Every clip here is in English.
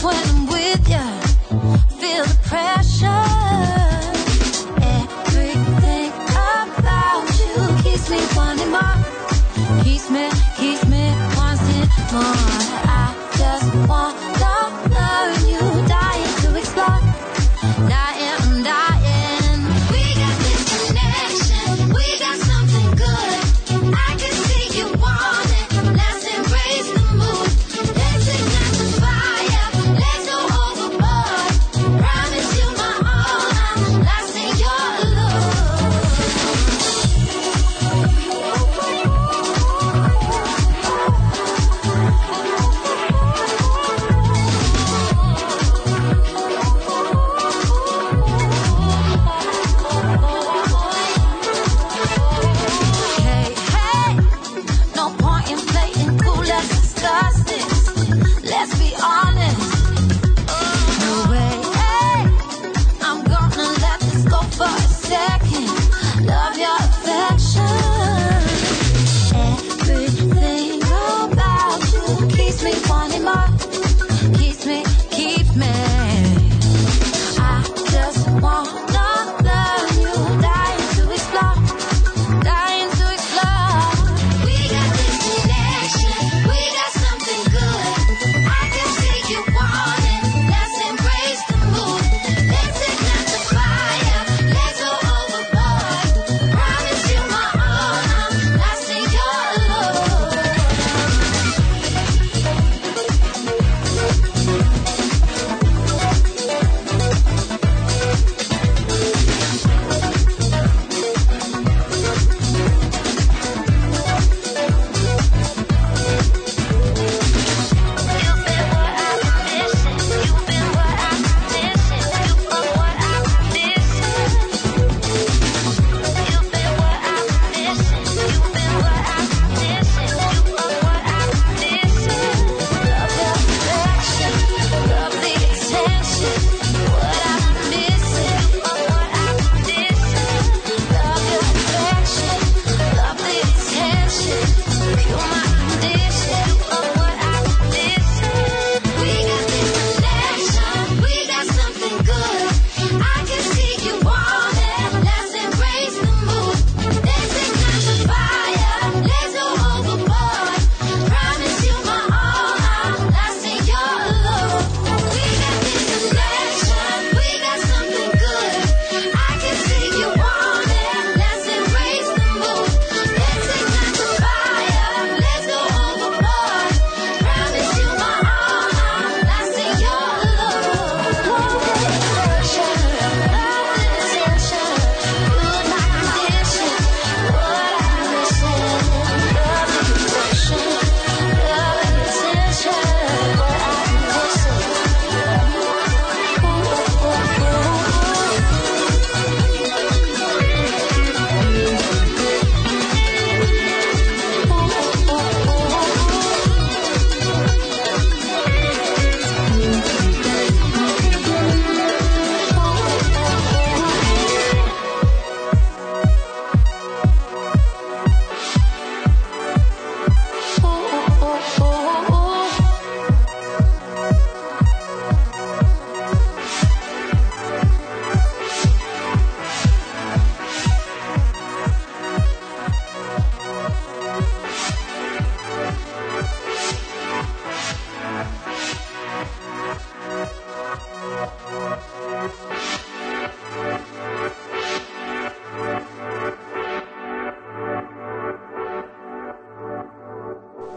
When I'm with you, feel the pressure. Everything about you keeps me wanting more. Keeps me wanting more. I just want to learn you, dying to explore. I'm dying. We got this connection, we got something good. I can see you want it, let's embrace the mood. Let's ignite the fire.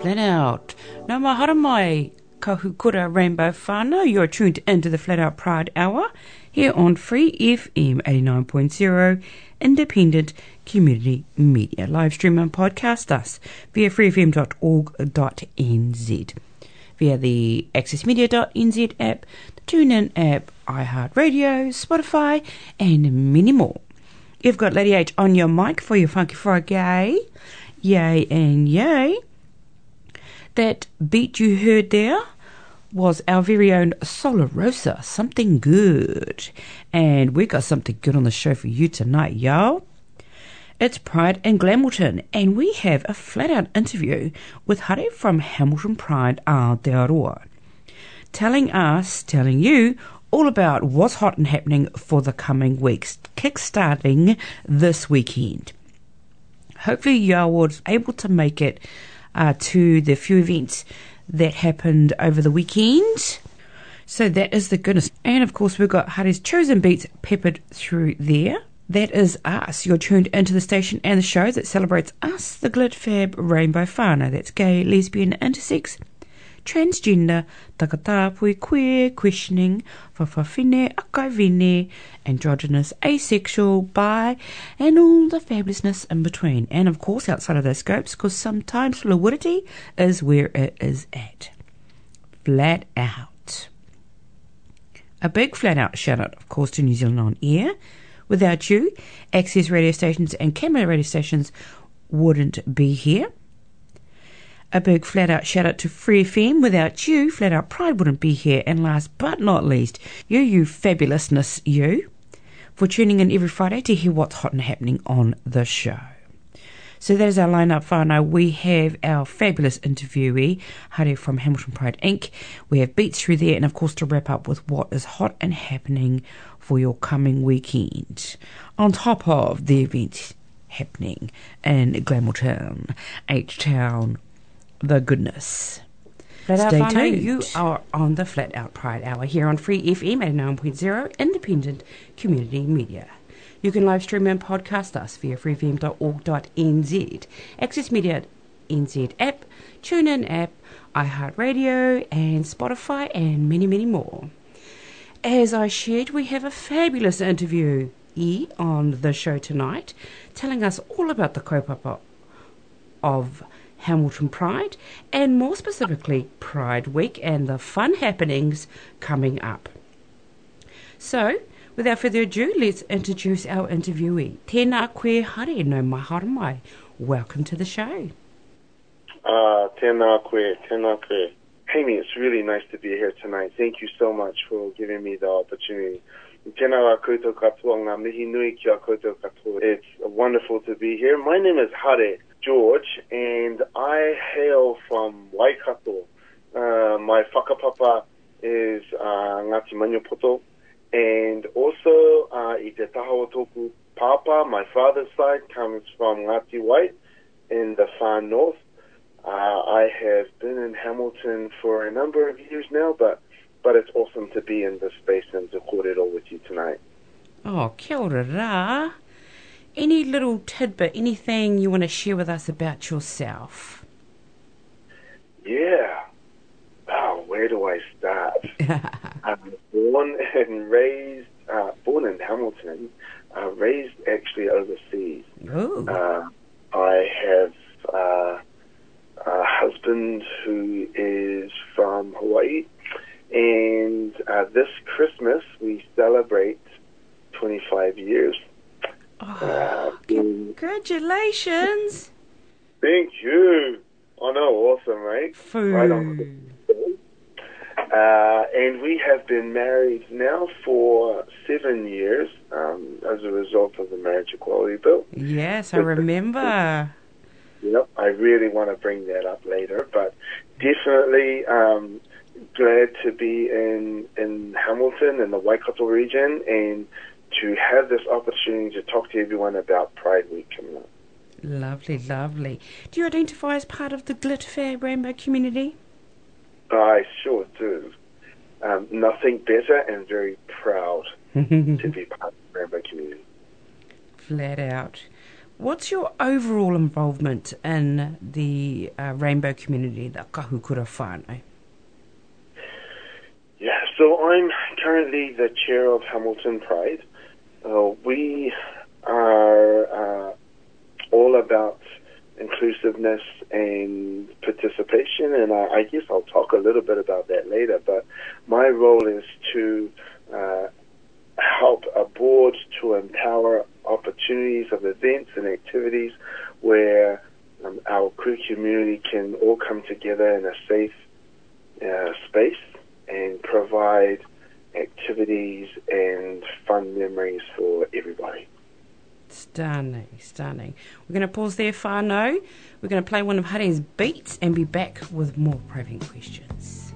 Flat Out. Nā mahara mai, Kahukura Rainbow Whānau. You're tuned into the Flat Out Pride Hour here on Free FM 89.0, independent community media. Live stream and podcast us via freefm.org.nz, via the accessmedia.nz app, the TuneIn app, iHeartRadio, Spotify, and many more. You've got Lady H on your mic for your Funky Friday. Yay and yay. That beat you heard there was our very own Solarosa, Something Good. And we got something good on the show for you tonight, y'all. It's Pride in Glamilton, and we have a flat-out interview with Hari from Hamilton Pride Aotearoa, telling you all about what's hot and happening for the coming weeks, kick-starting this weekend. Hopefully y'all was able to make it to the few events that happened over the weekend. So that is the goodness. And of course, we've got Hari's chosen beats peppered through there. That is us. You're tuned into the station and the show that celebrates us, the Glitfab Rainbow Whānau. That's gay, lesbian, intersex, transgender, takatāpui, queer, questioning, whawhawhine, akaivine, androgynous, asexual, bi, and all the fabulousness in between. And of course, outside of those scopes, because sometimes fluidity is where it is at. Flat out. A big flat out shout out, of course, to New Zealand On Air. Without you, access radio stations and camera radio stations wouldn't be here. A big flat-out shout-out to Free FM. Without you, Flat-Out Pride wouldn't be here. And last but not least, you fabulousness, you, for tuning in every Friday to hear what's hot and happening on the show. So that is our lineup, whānau. We have our fabulous interviewee, Hari from Hamilton Pride Inc. We have beats through there, and of course to wrap up with what is hot and happening for your coming weekend, on top of the events happening in Glamilton, H-Town, the goodness. Stay tuned. You are on the Flat Out Pride Hour here on Free FM 89.0, independent community media. You can live stream and podcast us via freefm.org.nz, Access Media NZ app, TuneIn app, iHeartRadio, and Spotify, and many, many more. As I shared, we have a fabulous interview on the show tonight, telling us all about the kaupapa of Hamilton Pride, and more specifically Pride Week and the fun happenings coming up. So, without further ado, let's introduce our interviewee. Tēnā koe Hari no mahara mai. Welcome to the show. Tēnā koe. Amy, it's really nice to be here tonight. Thank you so much for giving me the opportunity. It's wonderful to be here. My name is Hari George, and I hail from Waikato. My whakapapa is Ngati Maniapoto, and also i te tahawa tōku papa, my father's side, comes from Ngati Wai in the far north. I have been in Hamilton for a number of years now, but it's awesome to be in this space and to kōrero with you tonight. Oh, kia ora rā. Any little tidbit, anything you want to share with us about yourself? Yeah. Wow, where do I start? Born in Hamilton, raised actually overseas. I have a husband who is from Hawaii, and this Christmas we celebrate 25 years. Congratulations! Thank you. I know, awesome, right? Food. Right on. And we have been married now for 7 years as a result of the marriage equality bill. Yes, I remember. Yep, I really want to bring that up later, but definitely glad to be in Hamilton, in the Waikato region, and to have this opportunity to talk to everyone about Pride Week coming up. Lovely, lovely. Do you identify as part of the Glitfab Rainbow community? I sure do. Nothing better, and very proud to be part of the Rainbow community. Flat out. What's your overall involvement in the Rainbow community, the Kahukura whānau? So I'm currently the chair of Hamilton Pride. We are all about inclusiveness and participation, and I guess I'll talk a little bit about that later, but my role is to help a board to empower opportunities of events and activities where our queer community can all come together in a safe space and provide activities and fun memories for everybody. Stunning. We're going to pause there, Whānau. We're going to play one of Hari's beats and be back with more probing questions.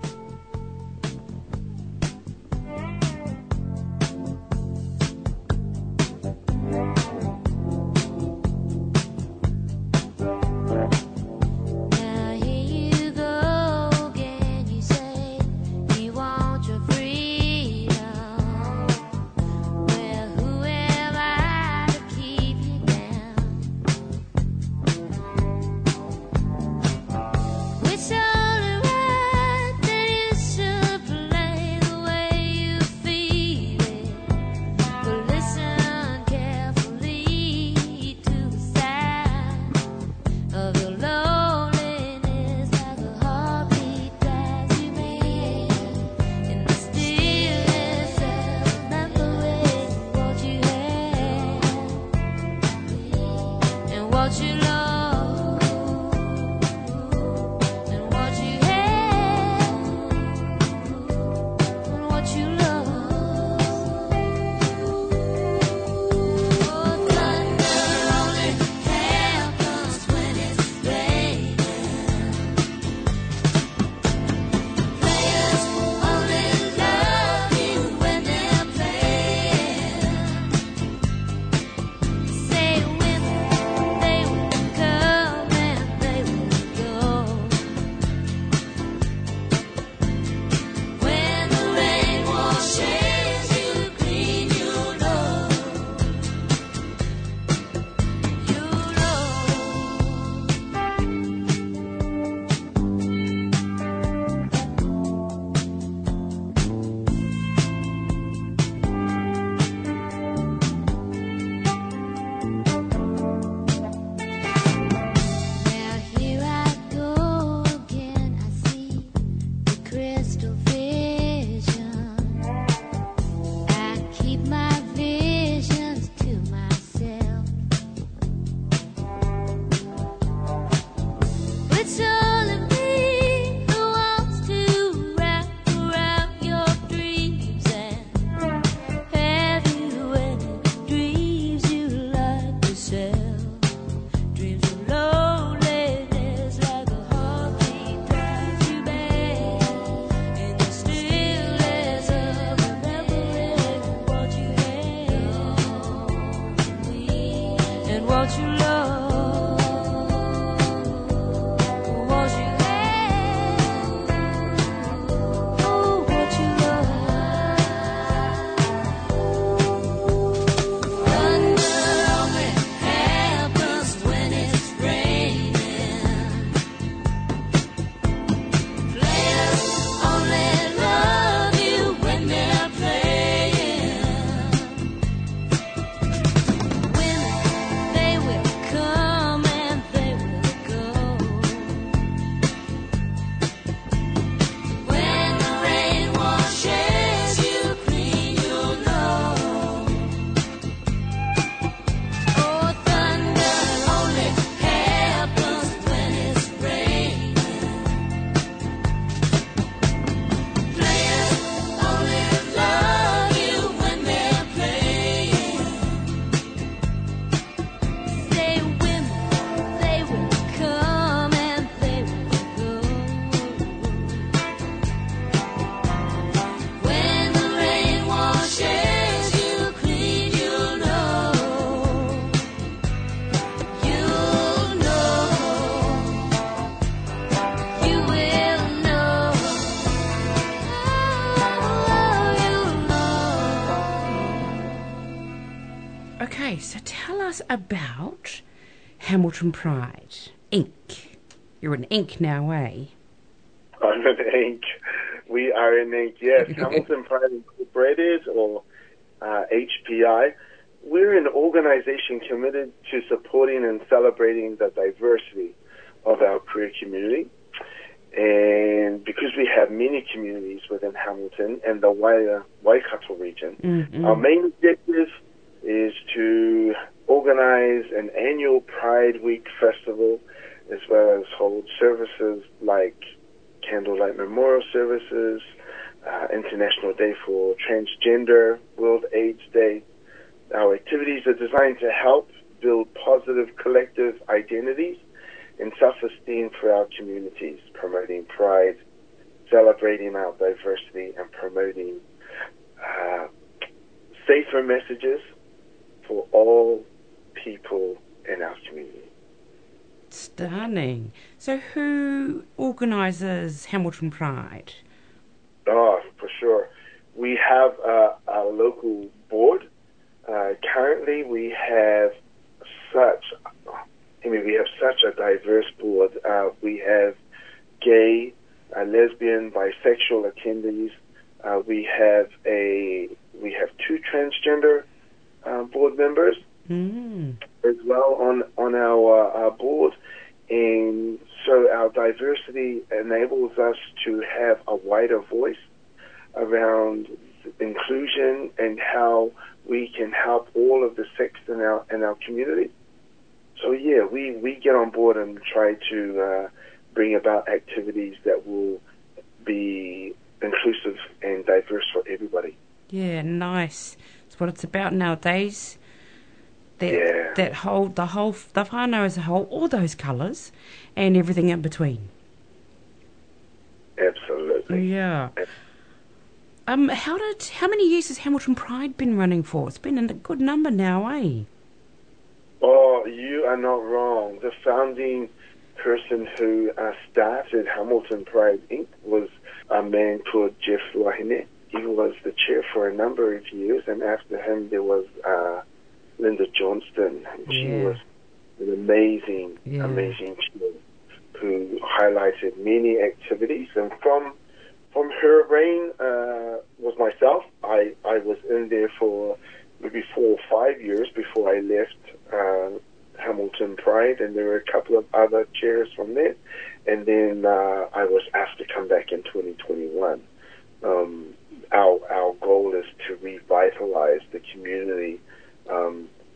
About Hamilton Pride Inc. You're an Inc now, eh? I'm an Inc. We are in, yes, Hamilton Pride Incorporated, or HPI. We're an organization committed to supporting and celebrating the diversity of our queer community. And because we have many communities within Hamilton and the wider Waikato region, mm-hmm. our main objective is to organize an annual Pride Week festival, as well as hold services like Candlelight Memorial Services, International Day for Transgender, World AIDS Day. Our activities are designed to help build positive collective identities and self-esteem for our communities, promoting pride, celebrating our diversity, and promoting safer messages for all people in our community. Stunning. So who organises Hamilton Pride? Oh, for sure. We have our local board. Currently we have such a diverse board. We have gay, lesbian, bisexual attendees. We have two transgender board members as well on our board, and so our diversity enables us to have a wider voice around inclusion and how we can help all of the sects in our community. So yeah, we get on board and try to bring about activities that will be inclusive and diverse for everybody. Yeah, nice. It's what it's about nowadays. The whānau as a whole, all those colours and everything in between. Absolutely. Yeah. How many years has Hamilton Pride been running for? It's been a good number now, eh? Oh, you are not wrong. The founding person who started Hamilton Pride Inc. was a man called Jeff Wahine. He was the chair for a number of years, and after him there was Linda Johnston. She was an amazing chair who highlighted many activities. And from her reign was myself. I was in there for maybe 4 or 5 years before I left Hamilton Pride, and there were a couple of other chairs from there. And then I was asked to come back in 2021. Our goal is to revitalize the community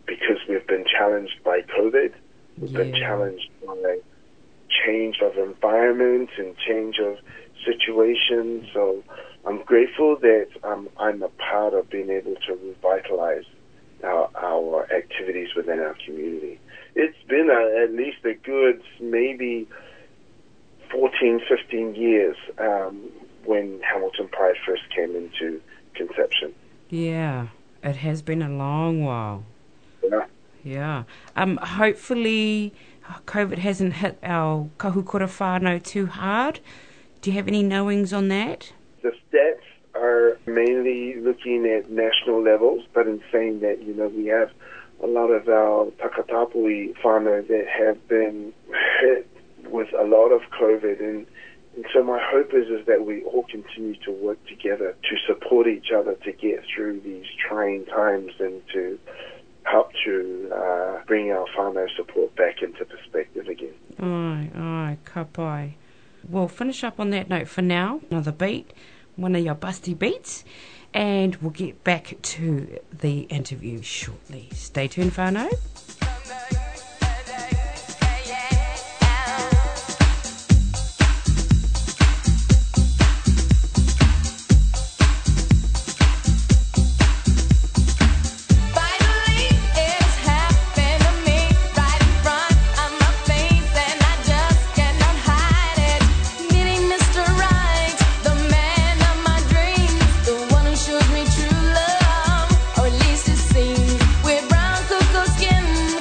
because we've been challenged by COVID. We've been challenged by change of environment and change of situation. So I'm grateful that I'm a part of being able to revitalize our activities within our community. It's been at least a good maybe 14, 15 years when Hamilton Pride first came into conception. Yeah, it has been a long while. Yeah. Yeah. Hopefully COVID hasn't hit our kahukura whānau too hard. Do you have any knowings on that? The stats are mainly looking at national levels, but in saying that, we have a lot of our Takatapui whānau that have been hit with a lot of COVID. And so my hope is that we all continue to work together to support each other to get through these trying times and to help to bring our whānau support back into perspective again. Ai, ka pai. We'll finish up on that note for now. Another beat, one of your busty beats, and we'll get back to the interview shortly. Stay tuned, whānau. Sing. We're brown cuckoo skin.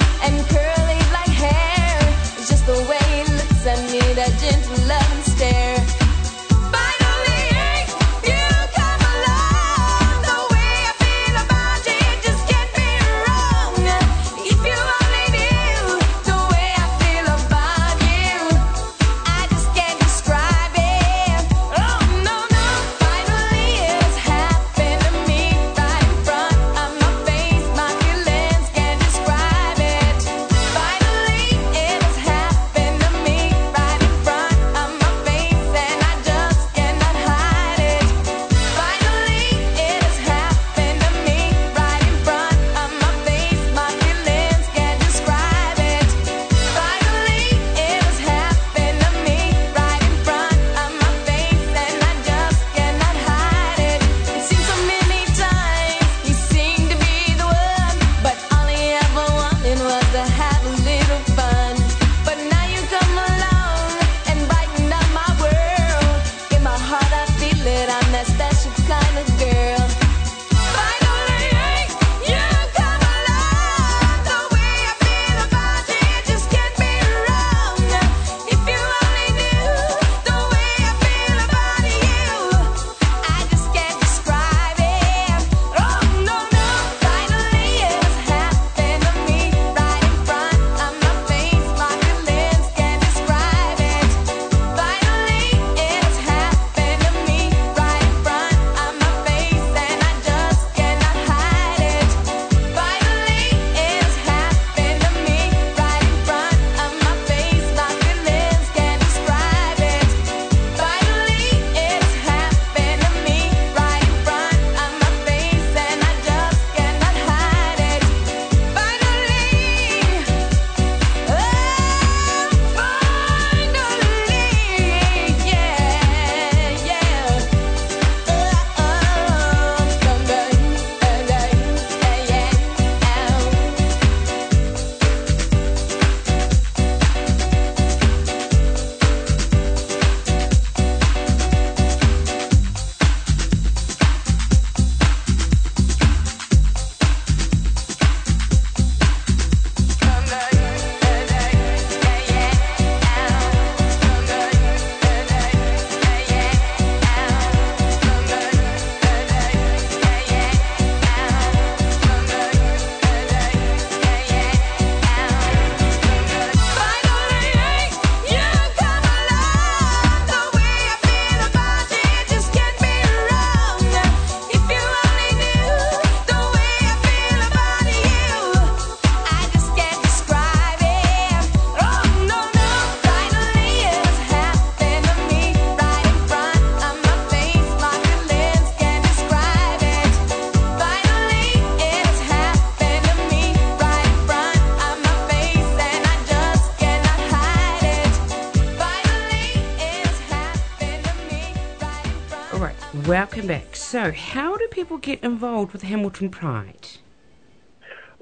Alright, welcome back. So how do people get involved with Hamilton Pride?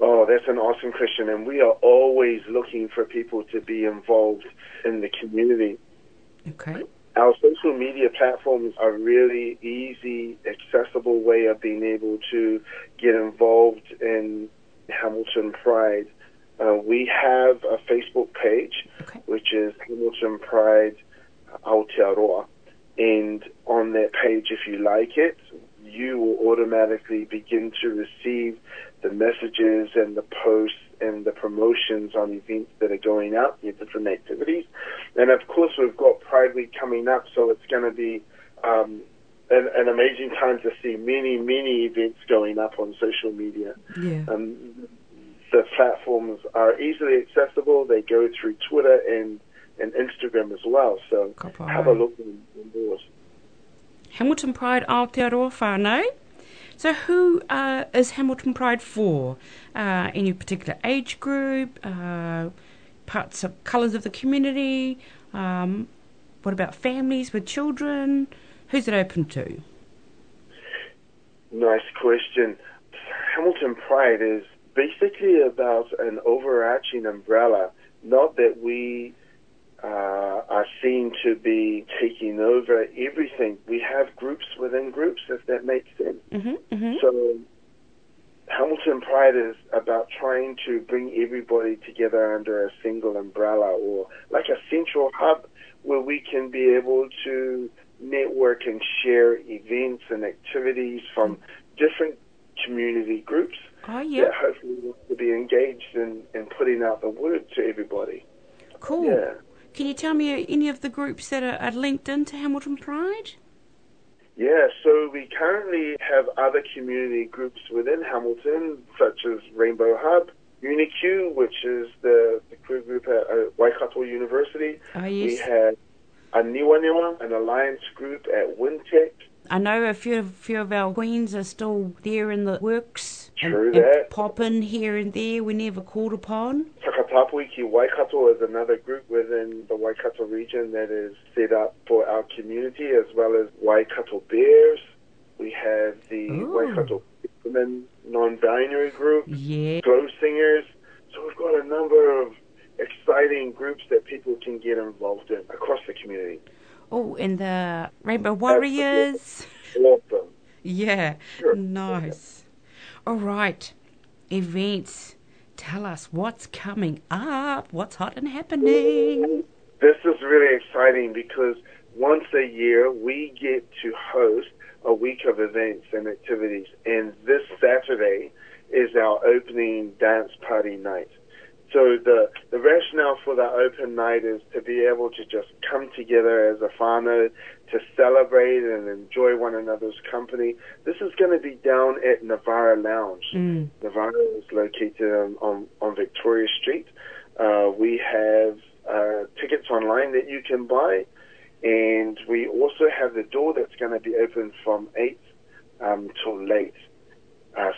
Oh, that's an awesome question, and we are always looking for people to be involved in the community. Okay. Our social media platforms are really easy, accessible way of being able to get involved in Hamilton Pride. We have a Facebook page, okay, which is Hamilton Pride Aotearoa, and on that page, if you like it, you will automatically begin to receive the messages and the posts and the promotions on events that are going out, your different activities. And of course, we've got Pride Week coming up, so it's going to be an amazing time to see many, many events going up on social media. Yeah. The platforms are easily accessible. They go through Twitter and Instagram as well, so have a look in yours. Hamilton Pride Aotearoa whānau. So who is Hamilton Pride for? Any particular age group? Parts of colours of the community? What about families with children? Who's it open to? Nice question. Hamilton Pride is basically about an overarching umbrella, not that we are seen to be taking over everything. We have groups within groups, if that makes sense. Mm-hmm, mm-hmm. So Hamilton Pride is about trying to bring everybody together under a single umbrella, or like a central hub where we can be able to network and share events and activities from different community groups that hopefully will be engaged in putting out the word to everybody. Cool. Yeah. Can you tell me any of the groups that are linked into Hamilton Pride? Yeah, so we currently have other community groups within Hamilton, such as Rainbow Hub, Uniq, which is the crew group at Waikato University. Oh, yes. We have Aniwaniwa, an alliance group at WinTech. I know a few of our queens are still there in the works. And popping here and there. We never called upon. Takatapuiki Waikato is another group within the Waikato region that is set up for our community, as well as Waikato Bears. We have the Waikato Women Non-Binary Group, Glow Singers. So we've got a number of exciting groups that people can get involved in across the community. Oh, and the Rainbow Warriors. Awesome. Yeah, sure. Nice. Yeah. All right, events. Tell us what's coming up, what's hot and happening. This is really exciting because once a year we get to host a week of events and activities, and this Saturday is our opening dance party night. So the rationale for that open night is to be able to just come together as a whānau to celebrate and enjoy one another's company. This is going to be down at Navara Lounge. Mm. Navara is located on Victoria Street. We have tickets online that you can buy, and we also have the door that's going to be open from 8 till late.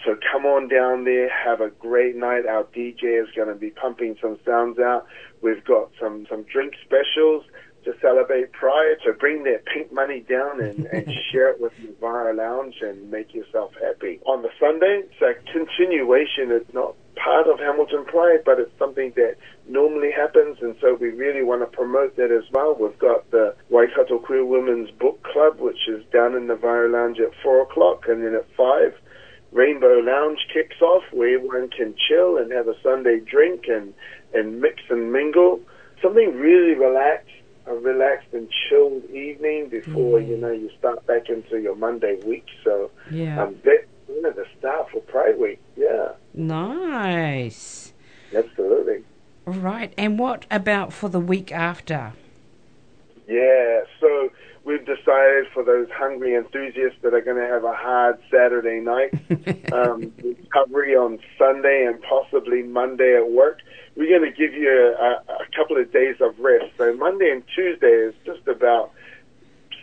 So come on down there, have a great night. Our DJ is going to be pumping some sounds out. We've got some drink specials to celebrate Pride. So bring that pink money down and share it with Navara Lounge and make yourself happy. On the Sunday, it's a continuation. It's not part of Hamilton Pride, but it's something that normally happens, and so we really want to promote that as well. We've got the Waikato Queer Women's Book Club, which is down in Navara Lounge at 4 o'clock, and then at 5 Rainbow Lounge kicks off, where everyone can chill and have a Sunday drink and mix and mingle. Something really relaxed and chilled evening before, you start back into your Monday week. So that's the start for Pride Week, Nice. Absolutely. Right, and what about for the week after? Yeah, so we've decided for those hungry enthusiasts that are going to have a hard Saturday night, recovery on Sunday and possibly Monday at work, we're going to give you a couple of days of rest. So Monday and Tuesday is just about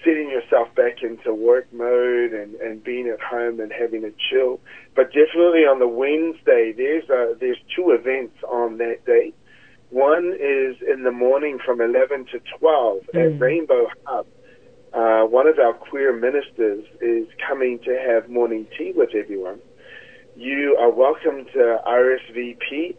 setting yourself back into work mode and being at home and having a chill. But definitely on the Wednesday, there's two events on that day. One is in the morning from 11 to 12 at Rainbow Hub. one of our queer ministers is coming to have morning tea with everyone. You are welcome to RSVP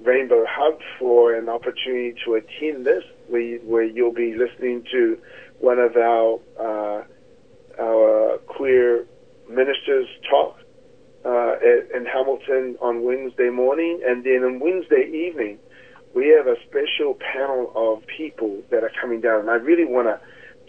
Rainbow Hub for an opportunity to attend this, where you'll be listening to one of our queer ministers talk in Hamilton on Wednesday morning. And then on Wednesday evening, we have a special panel of people that are coming down. And I really want to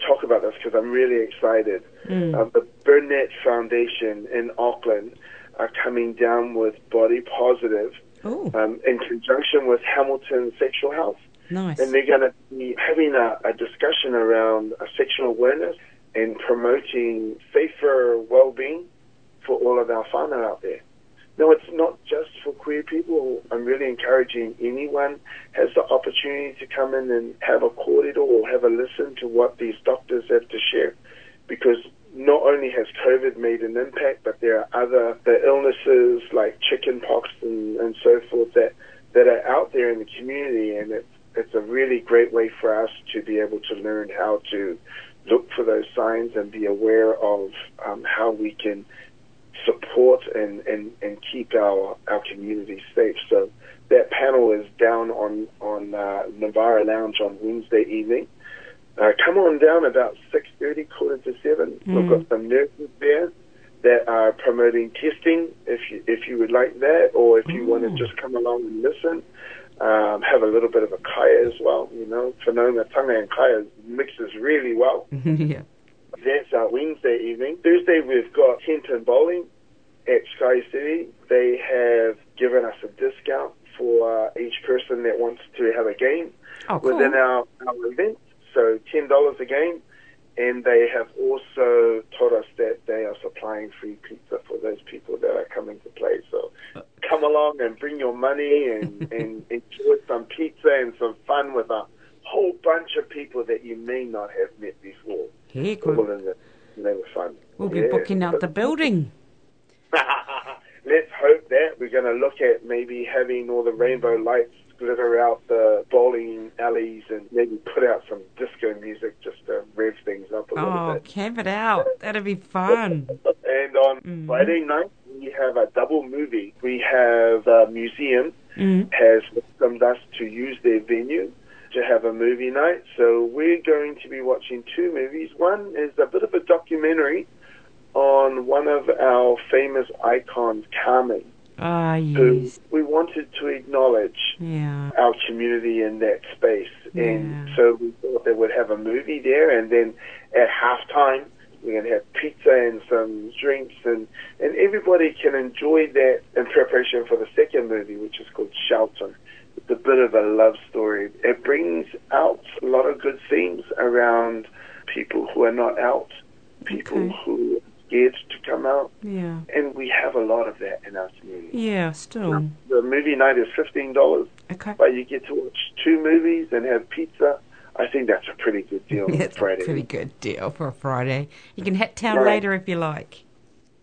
talk about this because I'm really excited. The Burnett Foundation in Auckland are coming down with Body Positive in conjunction with Hamilton Sexual Health. Nice. And they're going to be having a discussion around sexual awareness and promoting safer well-being for all of our whānau out there. No, it's not just for queer people. I'm really encouraging anyone has the opportunity to come in and have a kōrero or have a listen to what these doctors have to share, because not only has COVID made an impact, but there are other illnesses like chickenpox and so forth that are out there in the community, and it's a really great way for us to be able to learn how to look for those signs and be aware of how we can support and keep our community safe. So that panel is down on Navara Lounge on Wednesday evening. Come on down about 6:30, 6:45. We've got some nurses there that are promoting testing, if you would like that, or if you want to just come along and listen. Have a little bit of a kaya as well, you know. Whanaunga tanga and kaya mixes really well. Yeah. That's our Wednesday evening. Thursday, we've got Kenton Bowling at Sky City. They have given us a discount for each person that wants to have a game within our event. So $10 a game. And they have also taught us that they are supplying free pizza for those people that are coming to play. So come along and bring your money and enjoy some pizza and some fun with a whole bunch of people that you may not have met before. Yeah, good. They were fun. We'll be booking out the building. Let's hope that. We're going to look at maybe having all the rainbow lights glitter out the bowling alleys and maybe put out some disco music just to rev things up a little bit. Oh, camp it out. That'll be fun. And on Friday night, we have a double movie. We have a museum has welcomed us to use their venue to have a movie night. So we're going to be watching two movies. One is a bit of a documentary on one of our famous icons, Carmen. Yes. So we wanted to acknowledge our community in that space. And so we thought they would have a movie there. And then at halftime, we're going to have pizza and some drinks. And everybody can enjoy that in preparation for the second movie, which is called Shelter. It's a bit of a love story. It brings out a lot of good themes around people who are not out, people who are scared to come out. Yeah. And we have a lot of that in our community. Yeah, still. Now, the movie night is $15, but you get to watch two movies and have pizza. I think that's a pretty good deal on Friday. It's a pretty good deal for a Friday. You can hit town later if you like.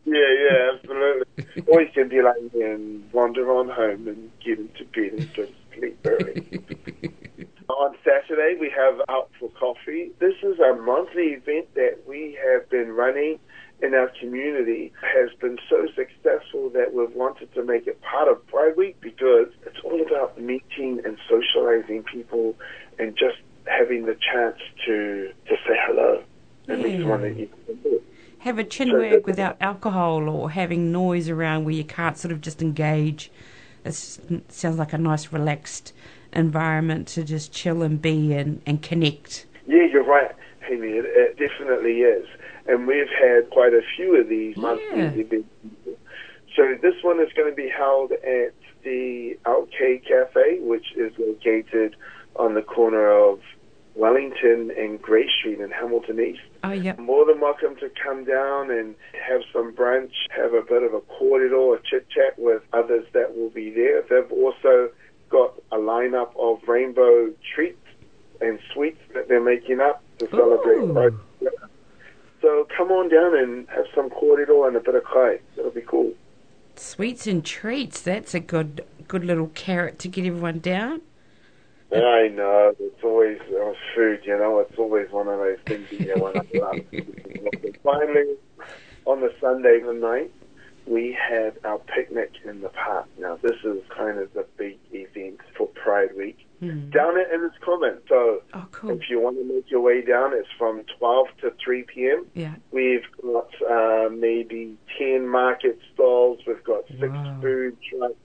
Yeah, absolutely. Or you can be like me and wander on home and get into bed and just sleep early. On Saturday, we have Out for Coffee. This is a monthly event that we have been running in our community. It has been so successful that we've wanted to make it part of Pride Week, because it's all about meeting and socializing people and just having the chance to say hello and meet someone that you can do. Have a chinwag without alcohol or having noise around where you can't sort of just engage. It sounds like a nice, relaxed environment to just chill and be and connect. Yeah, you're right, Amy. It definitely is. And we've had quite a few of these monthly events. So this one is going to be held at the Alkay Cafe, which is located on the corner of Wellington and Grey Street in Hamilton East. More than welcome to come down and have some brunch, have a bit of a kōrero, a chit-chat with others that will be there. They've also got a lineup of rainbow treats and sweets that they're making up to celebrate. So come on down and have some kōrero and a bit of kai. That'll be cool. Sweets and treats, that's a good little carrot to get everyone down. I know, it's always food, you know, it's always one of those things that you want to love. Finally, on the Sunday night, we had our picnic in the park. Now, this is kind of the big event for Pride Week. Mm. Down at Innes Common. So cool. If you want to make your way down, it's from 12 to 3 p.m. Yeah. We've got maybe 10 market stalls. We've got six food trucks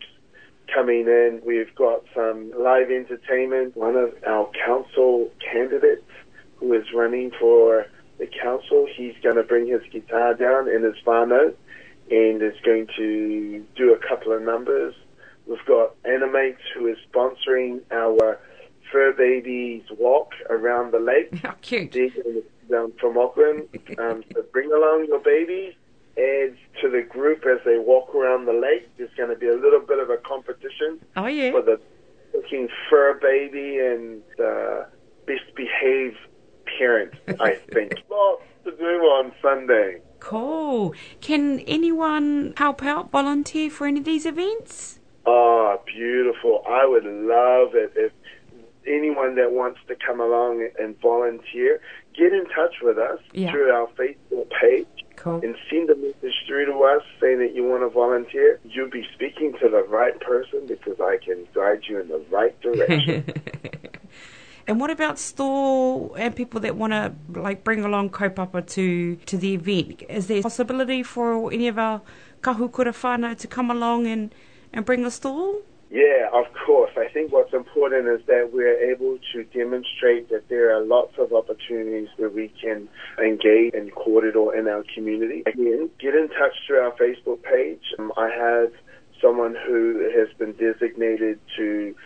coming in. We've got some live entertainment. One of our council candidates who is running for the council, he's going to bring his guitar down and his whānau and is going to do a couple of numbers. We've got Animates, who is sponsoring our fur babies walk around the lake. How cute. From Auckland. So bring along your babies. Adds to the group as they walk around the lake. There's going to be a little bit of a competition for the looking fur baby and the best behaved parent, I think. Lots to do on Sunday. Cool. Can anyone help out, volunteer for any of these events? Oh, beautiful. I would love it if anyone that wants to come along and volunteer, get in touch with us through our Facebook page and send a message through to us saying that you want to volunteer. You'll be speaking to the right person because I can guide you in the right direction. And what about store and people that want to like bring along kaupapa to the event? Is there a possibility for any of our kahukura whānau to come along and bring the stall? Yeah, of course. I think what's important is that we're able to demonstrate that there are lots of opportunities where we can engage in kōrero in our community. Again, get in touch through our Facebook page. I have someone who has been designated to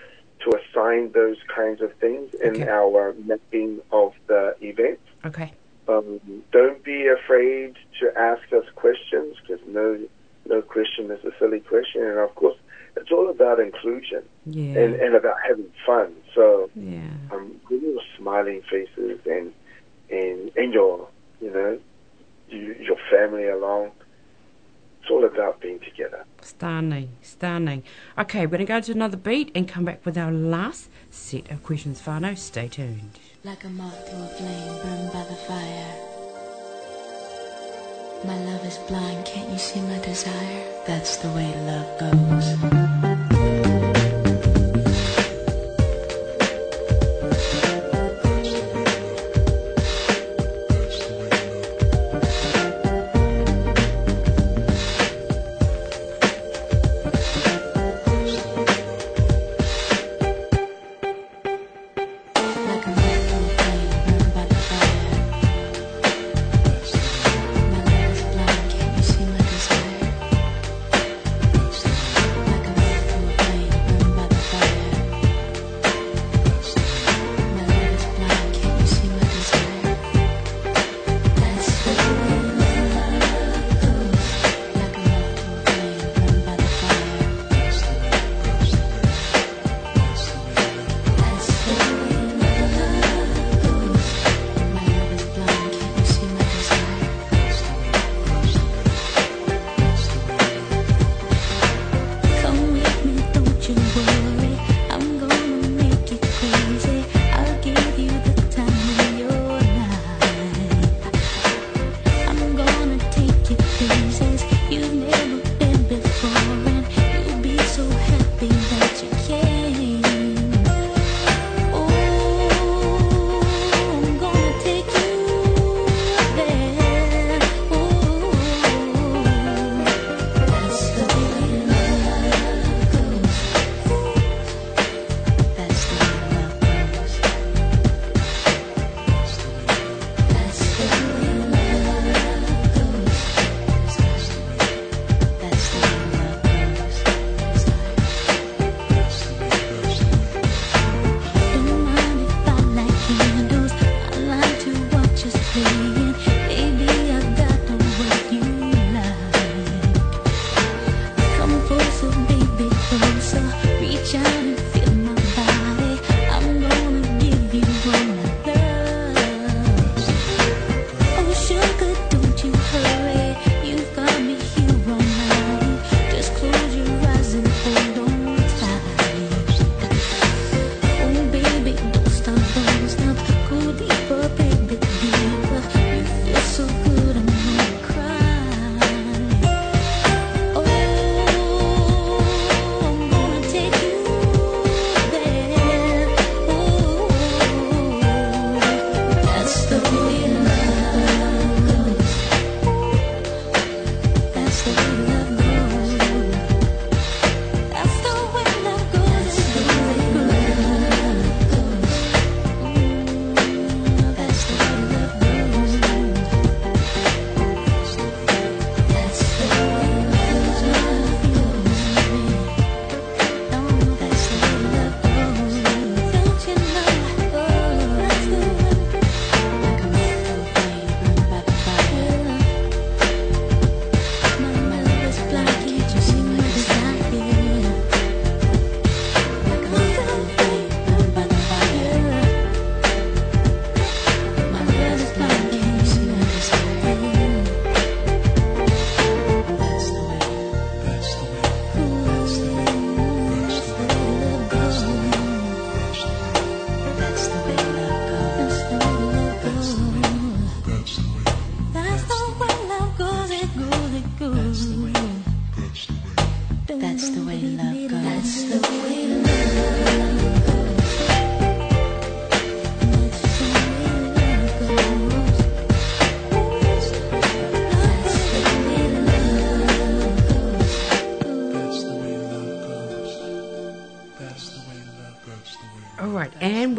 assign those kinds of things in our mapping of the event. Okay. Don't be afraid to ask us questions because no question is a silly question, and of course it's all about inclusion and about having fun. So with your smiling faces and your your family along, it's all about being together. Stunning. Okay, we're going to go to another beat and come back with our last set of questions, whānau. Stay tuned. Like a moth to a flame burned by the fire. My love is blind, can't you see my desire? That's the way love goes. Like a mountain flame burned by the fire. Can't you see my desire? Like a moth to a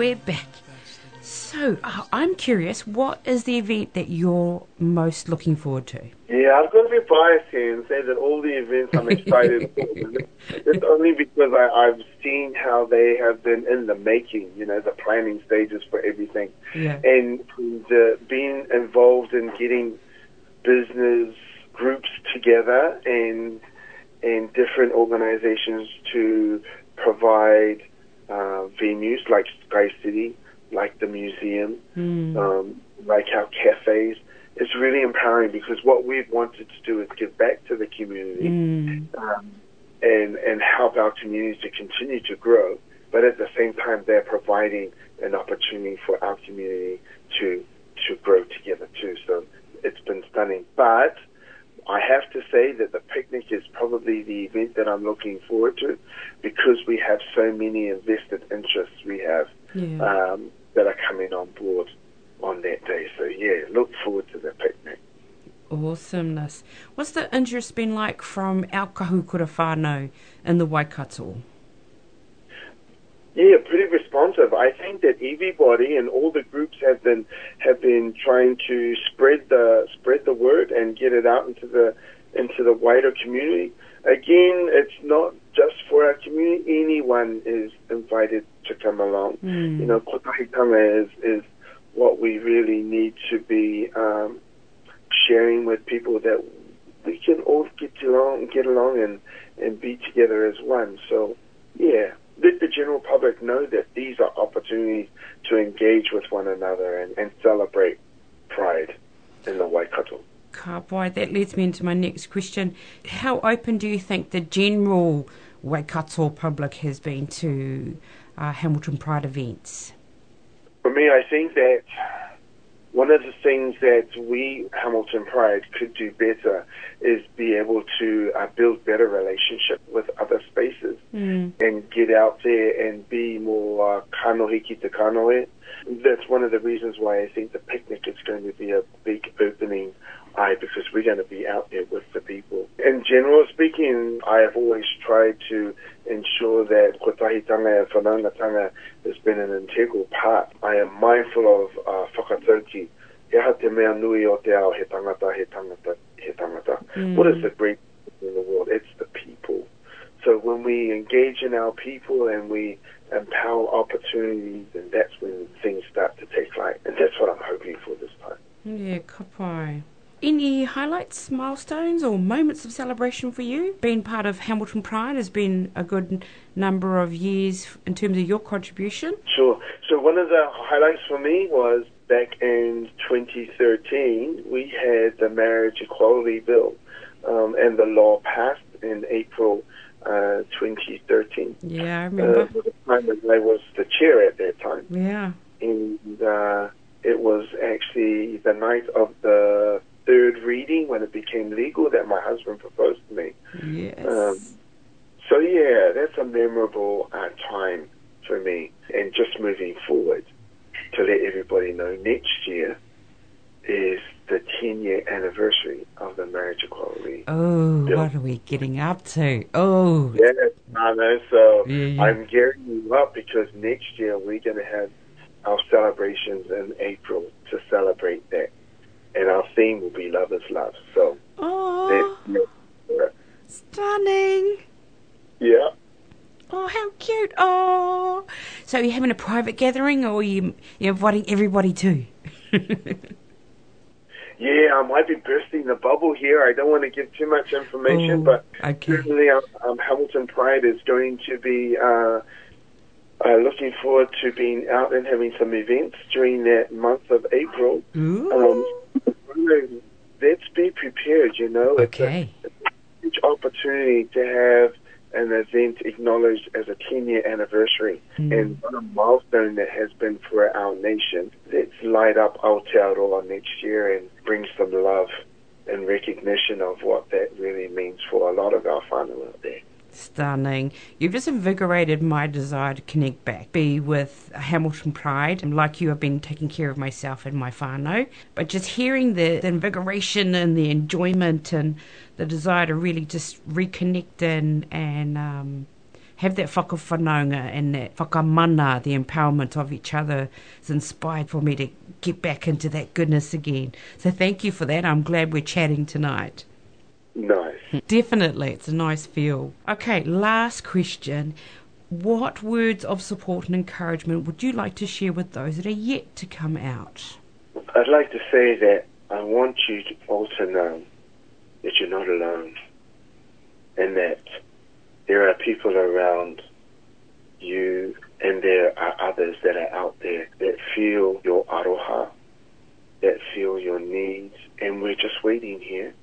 we're back. So I'm curious, what is the event that you're most looking forward to? Yeah, I'm going to be biased here and say that all the events I'm excited for. It's only because I've seen how they have been in the making, you know, the planning stages for everything. Yeah. And being involved in getting business groups together and different organizations to provide venues like Sky City, like the museum, like our cafes. It's really empowering because what we've wanted to do is give back to the community and help our community to continue to grow, but at the same time they're providing an opportunity for our community to grow together too. So it's been stunning. But I have to say that the picnic is probably the event that I'm looking forward to because we have so many invested interests we have that are coming on board on that day. So, yeah, look forward to the picnic. Awesomeness. What's the interest been like from our kahukura whānau in the Waikato? Yeah, pretty responsive. I think that everybody and all the groups have been trying to spread the word and get it out into the wider community. Again, it's not just for our community. Anyone is invited to come along. You know, kotahitanga is what we really need to be sharing with people, that we can all get along and be together as one. So, yeah. Let the general public know that these are opportunities to engage with one another and celebrate pride in the Waikato. Ka pai, that leads me into my next question. How open do you think the general Waikato public has been to Hamilton Pride events? For me, I think that one of the things that we, Hamilton Pride, could do better is be able to build better relationships with other spaces and get out there and be more kanohiki to kanoe. That's one of the reasons why I think the picnic is going to be a big opening eye, because we're going to be out there with the people. In general speaking, I have always tried to ensure that kotahitanga and whanangatanga has been an integral part. I am mindful of whakatauki. What is the great thing in the world? It's the people. So when we engage in our people and we empower opportunities, and that's when things start to take flight. And that's what I'm hoping for this time. Yeah, ka pai. Any highlights, milestones or moments of celebration for you? Being part of Hamilton Pride has been a good number of years in terms of your contribution. Sure. So one of the highlights for me was back in 2013, we had the marriage equality bill and the law passed in April 2013. Yeah, I remember. I was the chair at that time. Yeah. And it was actually the night of the third reading when it became legal that my husband proposed to me. Yes. So, yeah, that's a memorable time for me. And just moving forward, to let everybody know, next year is the 10-year anniversary of the marriage equality. Oh, bill. What are we getting up to? Oh. Yes, I know. So I'm gearing you up because next year we're going to have our celebrations in April to celebrate that. And our theme will be Love is Love. So, stunning. Yeah. Oh, how cute. Oh. So you're having a private gathering or you're inviting everybody too? Yeah, I might be bursting the bubble here. I don't want to give too much information, but certainly Hamilton Pride is going to be looking forward to being out and having some events during that month of April. Let's be prepared, you know. Okay. It's a huge opportunity to have an event acknowledged as a 10-year anniversary and what a milestone that has been for our nation. Let's light up Aotearoa next year and bring some love and recognition of what that really means for a lot of our whānau out there. Stunning. You've just invigorated my desire to connect back, be with Hamilton Pride. And like you, I've been taking care of myself and my whānau, but just hearing the invigoration and the enjoyment and the desire to really just reconnect and have that whakawhanaunga and that whakamana, the empowerment of each other, is inspired for me to get back into that goodness again. So thank you for that. I'm glad we're chatting tonight. Nice. Definitely. It's a nice feel. Okay, last question. What words of support and encouragement would you like to share with those that are yet to come out? I'd like to say that I want you to also know that you're not alone and that there are people around you and there are others that are out there that feel your aroha, that feel your needs, and we're just waiting here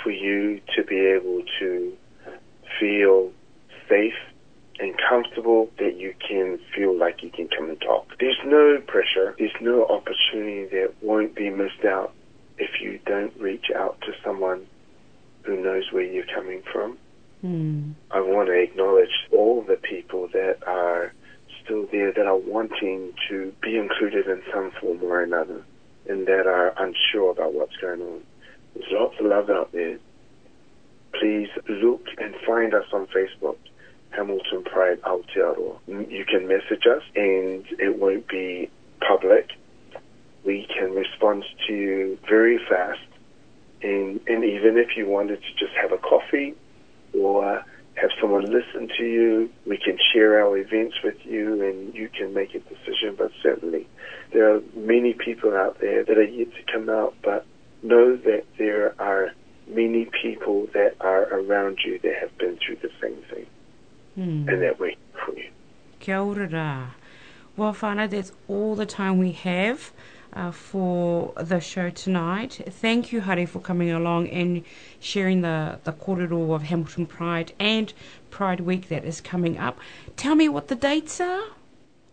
for you to be able to feel safe and comfortable, that you can feel like you can come and talk. There's no pressure. There's no opportunity that won't be missed out if you don't reach out to someone who knows where you're coming from. Mm. I want to acknowledge all the people that are still there that are wanting to be included in some form or another and that are unsure about what's going on. There's lots of love out there. Please look and find us on Facebook. Hamilton Pride Aotearoa. You can message us and it won't be public. We can respond to you very fast. And even if you wanted to just have a coffee or have someone listen to you, we can share our events with you and you can make a decision. But certainly there are many people out there that are yet to come out, but know that there are many people that are around you that have been through the same thing. Mm. And that way for you. Kia ora rā. Well, whānau, that's all the time we have for the show tonight. Thank you, Hari, for coming along and sharing the kōrero of Hamilton Pride and Pride Week that is coming up. Tell me what the dates are.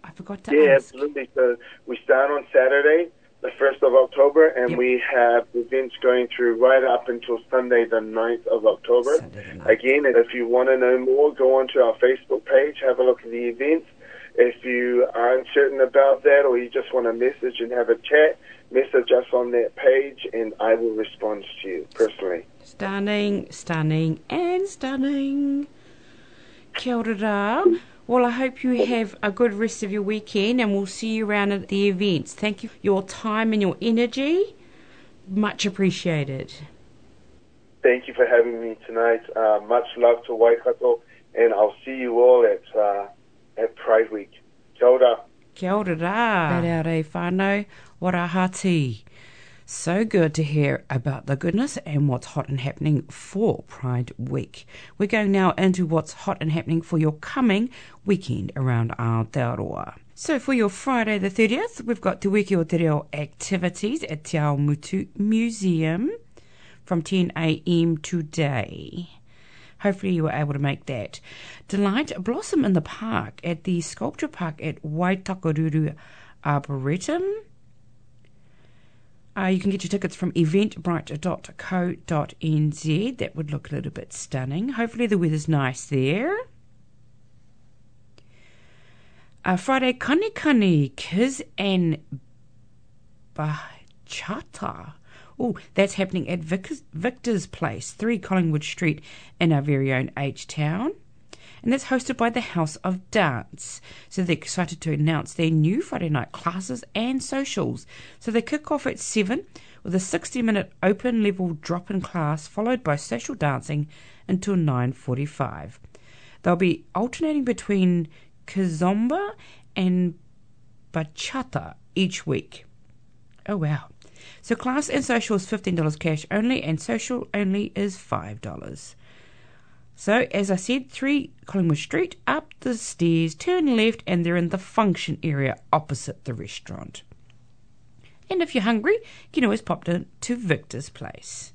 I forgot to ask. Yeah, absolutely. So we start on Saturday, the 1st of October, and we have events going through right up until Sunday, the 9th of October. Again, if you want to know more, go onto our Facebook page, have a look at the events. If you are uncertain about that or you just want to message and have a chat, message us on that page and I will respond to you personally. Stunning, stunning, and stunning. Kia ora rā. Well, I hope you have a good rest of your weekend and we'll see you around at the events. Thank you for your time and your energy. Much appreciated. Thank you for having me tonight. Much love to Waikato and I'll see you all at Pride Week. Kia ora. Kia ora rā. Rere whānau, ora hāti. So good to hear about the goodness and what's hot and happening for Pride Week. We're going now into what's hot and happening for your coming weekend around Aotearoa. So for your Friday the 30th, we've got Te Wiki o Te Reo activities at Te Ao Mutu Museum from 10 a.m. today. Hopefully you were able to make that. Delight Blossom in the Park at the Sculpture Park at Waitakoruru Arboretum. You can get your tickets from eventbrite.co.nz. That would look a little bit stunning. Hopefully the weather's nice there. Friday, Kani Kani, Kiz and Bachata. Oh, that's happening at Victor's Place, 3 Collingwood Street in our very own H-Town. And that's hosted by the House of Dance. So they're excited to announce their new Friday night classes and socials. So they kick off at 7 with a 60-minute open-level drop-in class followed by social dancing until 9:45. They'll be alternating between Kizomba and Bachata each week. Oh, wow. So class and social is $15 cash only and social only is $5. So, as I said, 3 Collingwood Street, up the stairs, turn left, and they're in the function area opposite the restaurant. And if you're hungry, you can always pop down to Victor's Place.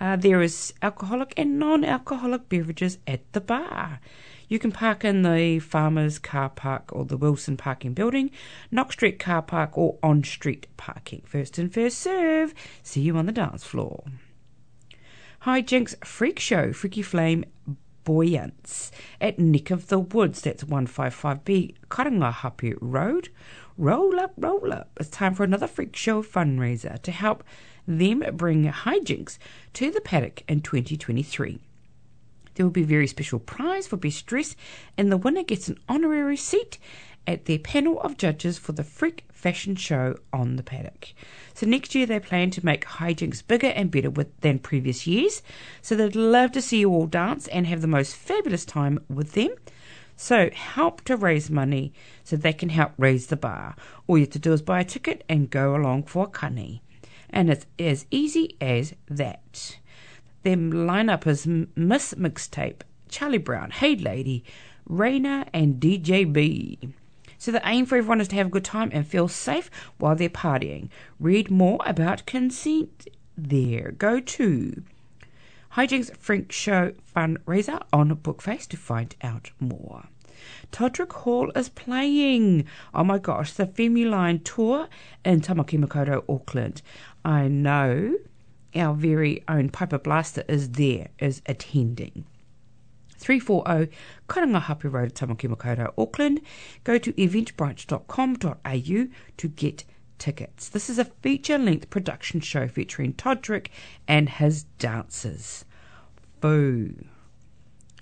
There is alcoholic and non-alcoholic beverages at the bar. You can park in the Farmers Car Park or the Wilson Parking Building, Knox Street Car Park or on-street parking. First in, first serve. See you on the dance floor. Hi Jinx Freak Show, Freaky Flame Buoyance at Neck of the Woods. That's 155B Karangahape Road. Roll up, roll up. It's time for another Freak Show fundraiser to help them bring Hi Jinx to the paddock in 2023. There will be a very special prize for best dress, and the winner gets an honorary seat at their panel of judges for the Freak Fashion Show on the Paddock. So next year they plan to make Hi Jinx bigger and better than previous years. So they'd love to see you all dance and have the most fabulous time with them. So help to raise money so they can help raise the bar. All you have to do is buy a ticket and go along for a kani. And it's as easy as that. Their lineup is Miss Mixtape, Charlie Brown, Hey Lady, Raina and DJ B. So the aim for everyone is to have a good time and feel safe while they're partying. Read more about consent there. Go to Hi Jinx Freak Show fundraiser on Bookface to find out more. Todrick Hall is playing, oh my gosh, the Femuline Tour in Tamaki Makaurau, Auckland. I know our very own Piper Blaster is attending. 340 Karangahape Road, Tamaki Makaurau, Auckland. Go to eventbrite.com.au to get tickets. This is a feature-length production show featuring Todrick and his dancers. Boo.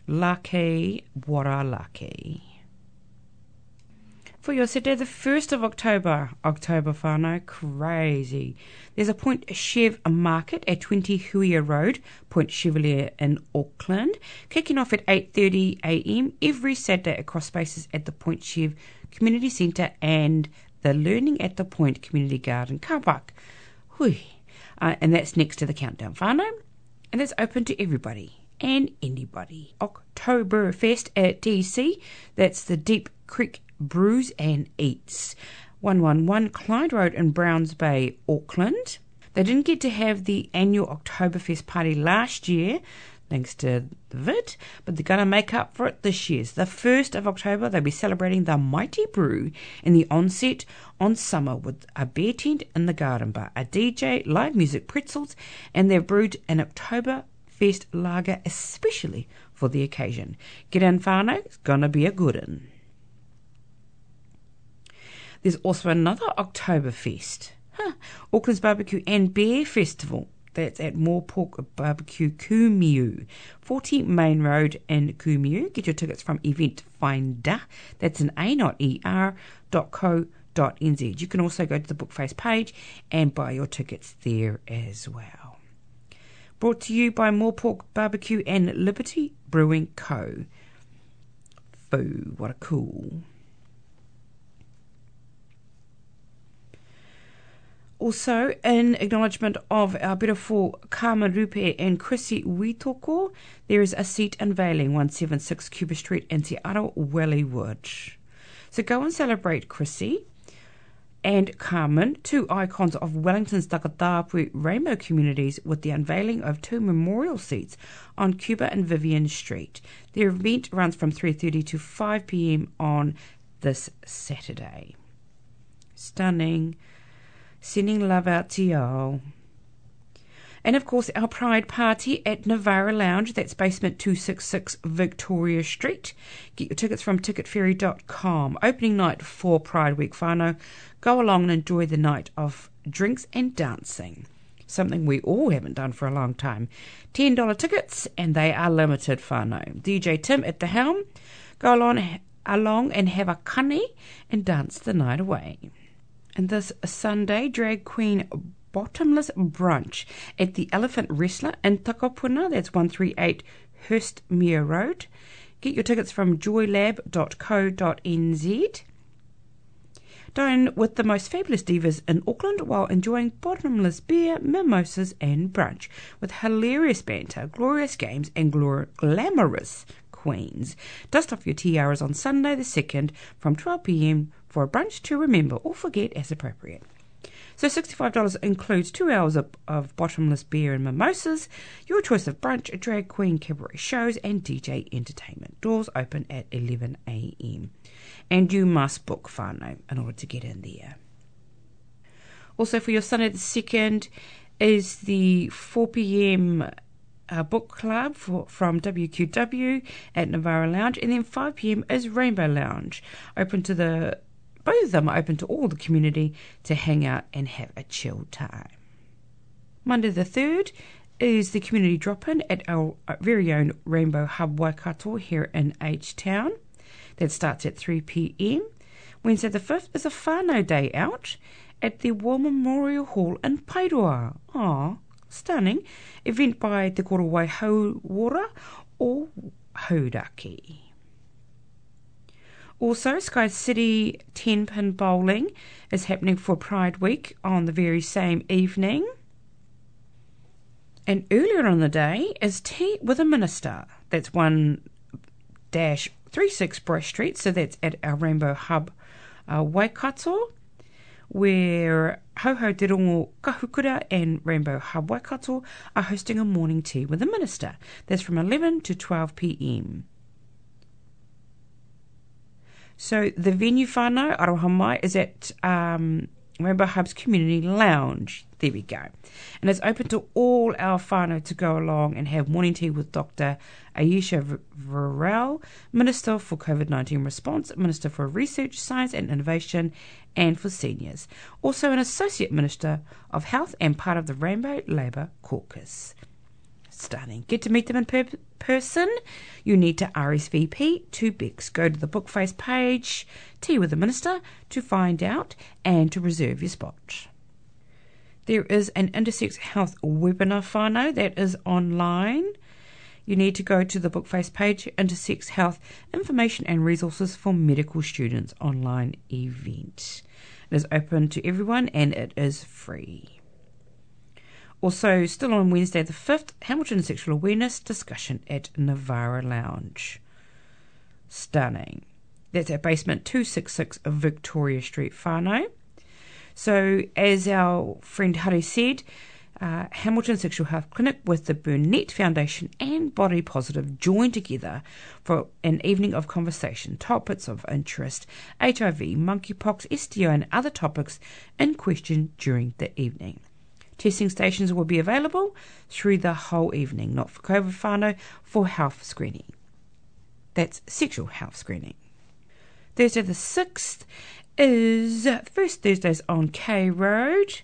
Lucky, wara lucky. For your Saturday, the 1st of October, October whānau, crazy. There's a Point Chev market at 20 Huia Road, Point Chevalier in Auckland, kicking off at 8:30am every Saturday across spaces at the Point Chev Community Centre and the Learning at the Point Community Garden car park. And that's next to the Countdown whānau, and that's open to everybody and anybody. Oktoberfest at DC, that's the Deep Creek Brews and Eats, 111 Clyde Road in Browns Bay, Auckland. They didn't get to have the annual Oktoberfest party last year, thanks to the vid, but they're going to make up for it this year. It's the 1st of October, they'll be celebrating the Mighty Brew and the onset on summer with a beer tent in the garden bar, a DJ, live music, pretzels, and they've brewed an Oktoberfest lager especially for the occasion. Get in whānau, it's going to be a good one. There's also another Oktoberfest, Auckland's Barbecue and Beer Festival. That's at Moorpork Barbecue, Kumiu, 40 Main Road in Kumiu. Get your tickets from Event Finder. That's an A, not ER.co.nz. You can also go to the Bookface page and buy your tickets there as well. Brought to you by Moorpork Barbecue and Liberty Brewing Co. Foo, what a cool. Also, in acknowledgement of our beautiful Carmen Rupe and Chrissy Witoko, there is a seat unveiling 176 Cuba Street in Te Aro, Wellywood. So go and celebrate Chrissy and Carmen, two icons of Wellington's Takatapu Rainbow communities, with the unveiling of two memorial seats on Cuba and Vivian Street. Their event runs from 3:30 to 5pm on this Saturday. Stunning. Sending love out to y'all. And of course, our Pride Party at Navara Lounge, that's basement 266 Victoria Street. Get your tickets from ticketferry.com. Opening night for Pride Week whānau. Go along and enjoy the night of drinks and dancing, something we all haven't done for a long time. $10 tickets, and they are limited whānau. DJ Tim at the helm. Go along and have a kani and dance the night away. And this Sunday, drag queen bottomless brunch at the Elephant Wrestler in Takapuna. That's 138 Hurstmere Road. Get your tickets from joylab.co.nz. Dine with the most fabulous divas in Auckland while enjoying bottomless beer, mimosas and brunch with hilarious banter, glorious games and glamorous queens. Dust off your tiaras on Sunday the 2nd from 12pm for a brunch to remember or forget as appropriate. So $65 includes 2 hours of bottomless beer and mimosas, your choice of brunch, drag queen cabaret shows and DJ entertainment. Doors open at 11am. And you must book whānau in order to get in there. Also for your Sunday the 2nd is the 4pm book club from WQW at Navara Lounge, and then 5pm is Rainbow Lounge. Both of them are open to all the community to hang out and have a chill time. Monday the 3rd is the community drop-in at our very own Rainbow Hub Waikato here in H-Town. That starts at 3pm. Wednesday the 5th is a whānau day out at the War Memorial Hall in Paeroa. Ah, stunning. Event by Te Korowai Hauora or Hauraki. Also, Sky City 10-pin bowling is happening for Pride Week on the very same evening. And earlier on the day is Tea with a Minister. That's 1-36 Brush Street, so that's at our Rainbow Hub Waikato, where Hauhau Te Rongo Kahukura and Rainbow Hub Waikato are hosting a morning tea with a minister. That's from 11 to 12pm. So the venue whānau, Aroha Mai, is at Rainbow Hub's Community Lounge. There we go. And it's open to all our whānau to go along and have morning tea with Dr. Ayesha Varel, Minister for COVID-19 Response, Minister for Research, Science and Innovation, and for Seniors. Also an Associate Minister of Health and part of the Rainbow Labour Caucus. Stunning. Get to meet them in person. You need to RSVP to Bex. Go to the Bookface page, Tea with the Minister, to find out and to reserve your spot. There is an Intersex Health webinar whānau that is online. You need to go to the Bookface page, Intersex Health Information and Resources for Medical Students online event. It is open to everyone and it is free. Also, still on Wednesday the 5th, Hamilton Sexual Awareness Discussion at Navara Lounge. Stunning. That's at basement 266 of Victoria Street, whānau. So, as our friend Hari said, Hamilton Sexual Health Clinic with the Burnett Foundation and Body Positive join together for an evening of conversation, topics of interest, HIV, monkeypox, STI and other topics in question during the evening. Testing stations will be available through the whole evening, not for COVID whānau, for health screening. That's sexual health screening. Thursday the 6th is First Thursdays on K Road,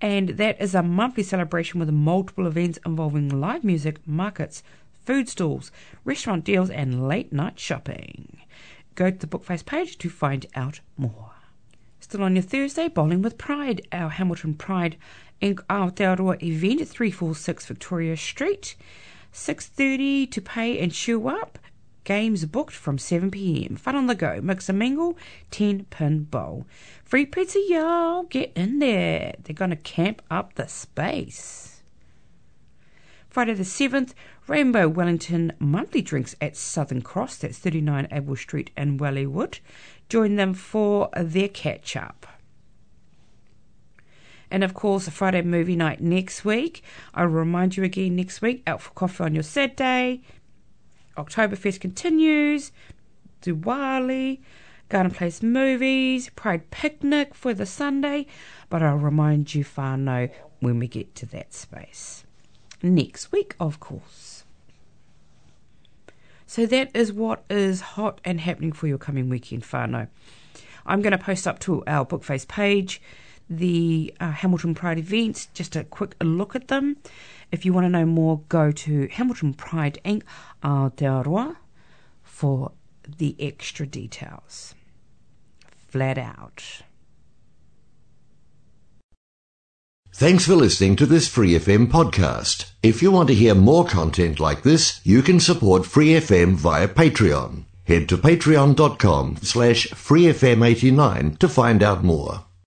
and that is a monthly celebration with multiple events involving live music, markets, food stalls, restaurant deals and late night shopping. Go to the Bookface page to find out more. Still on your Thursday, Bowling with Pride, our Hamilton Pride Inc. Aotearoa event at 346 Victoria Street, 6:30 to pay and show up. Games booked from 7pm. Fun on the go, mix and mingle, 10-pin bowl. Free pizza, y'all, get in there. They're going to camp up the space. Friday the 7th, Rainbow Wellington monthly drinks at Southern Cross. That's 39 Abel Street in Wellywood. Join them for their catch-up. And, of course, a Friday movie night next week. I'll remind you again next week, out for coffee on your Saturday. Oktoberfest continues. Diwali. Garden Place movies. Pride picnic for the Sunday. But I'll remind you whānau when we get to that space. Next week, of course. So that is what is hot and happening for your coming weekend whānau. I'm going to post up to our Bookface page the Hamilton Pride events, just a quick look at them. If you want to know more, go to Hamilton Pride Inc. Aotearoa for the extra details. Flat out. Thanks for listening to this Free FM podcast. If you want to hear more content like this, you can support Free FM via Patreon. Head to patreon.com/freefm89 to find out more.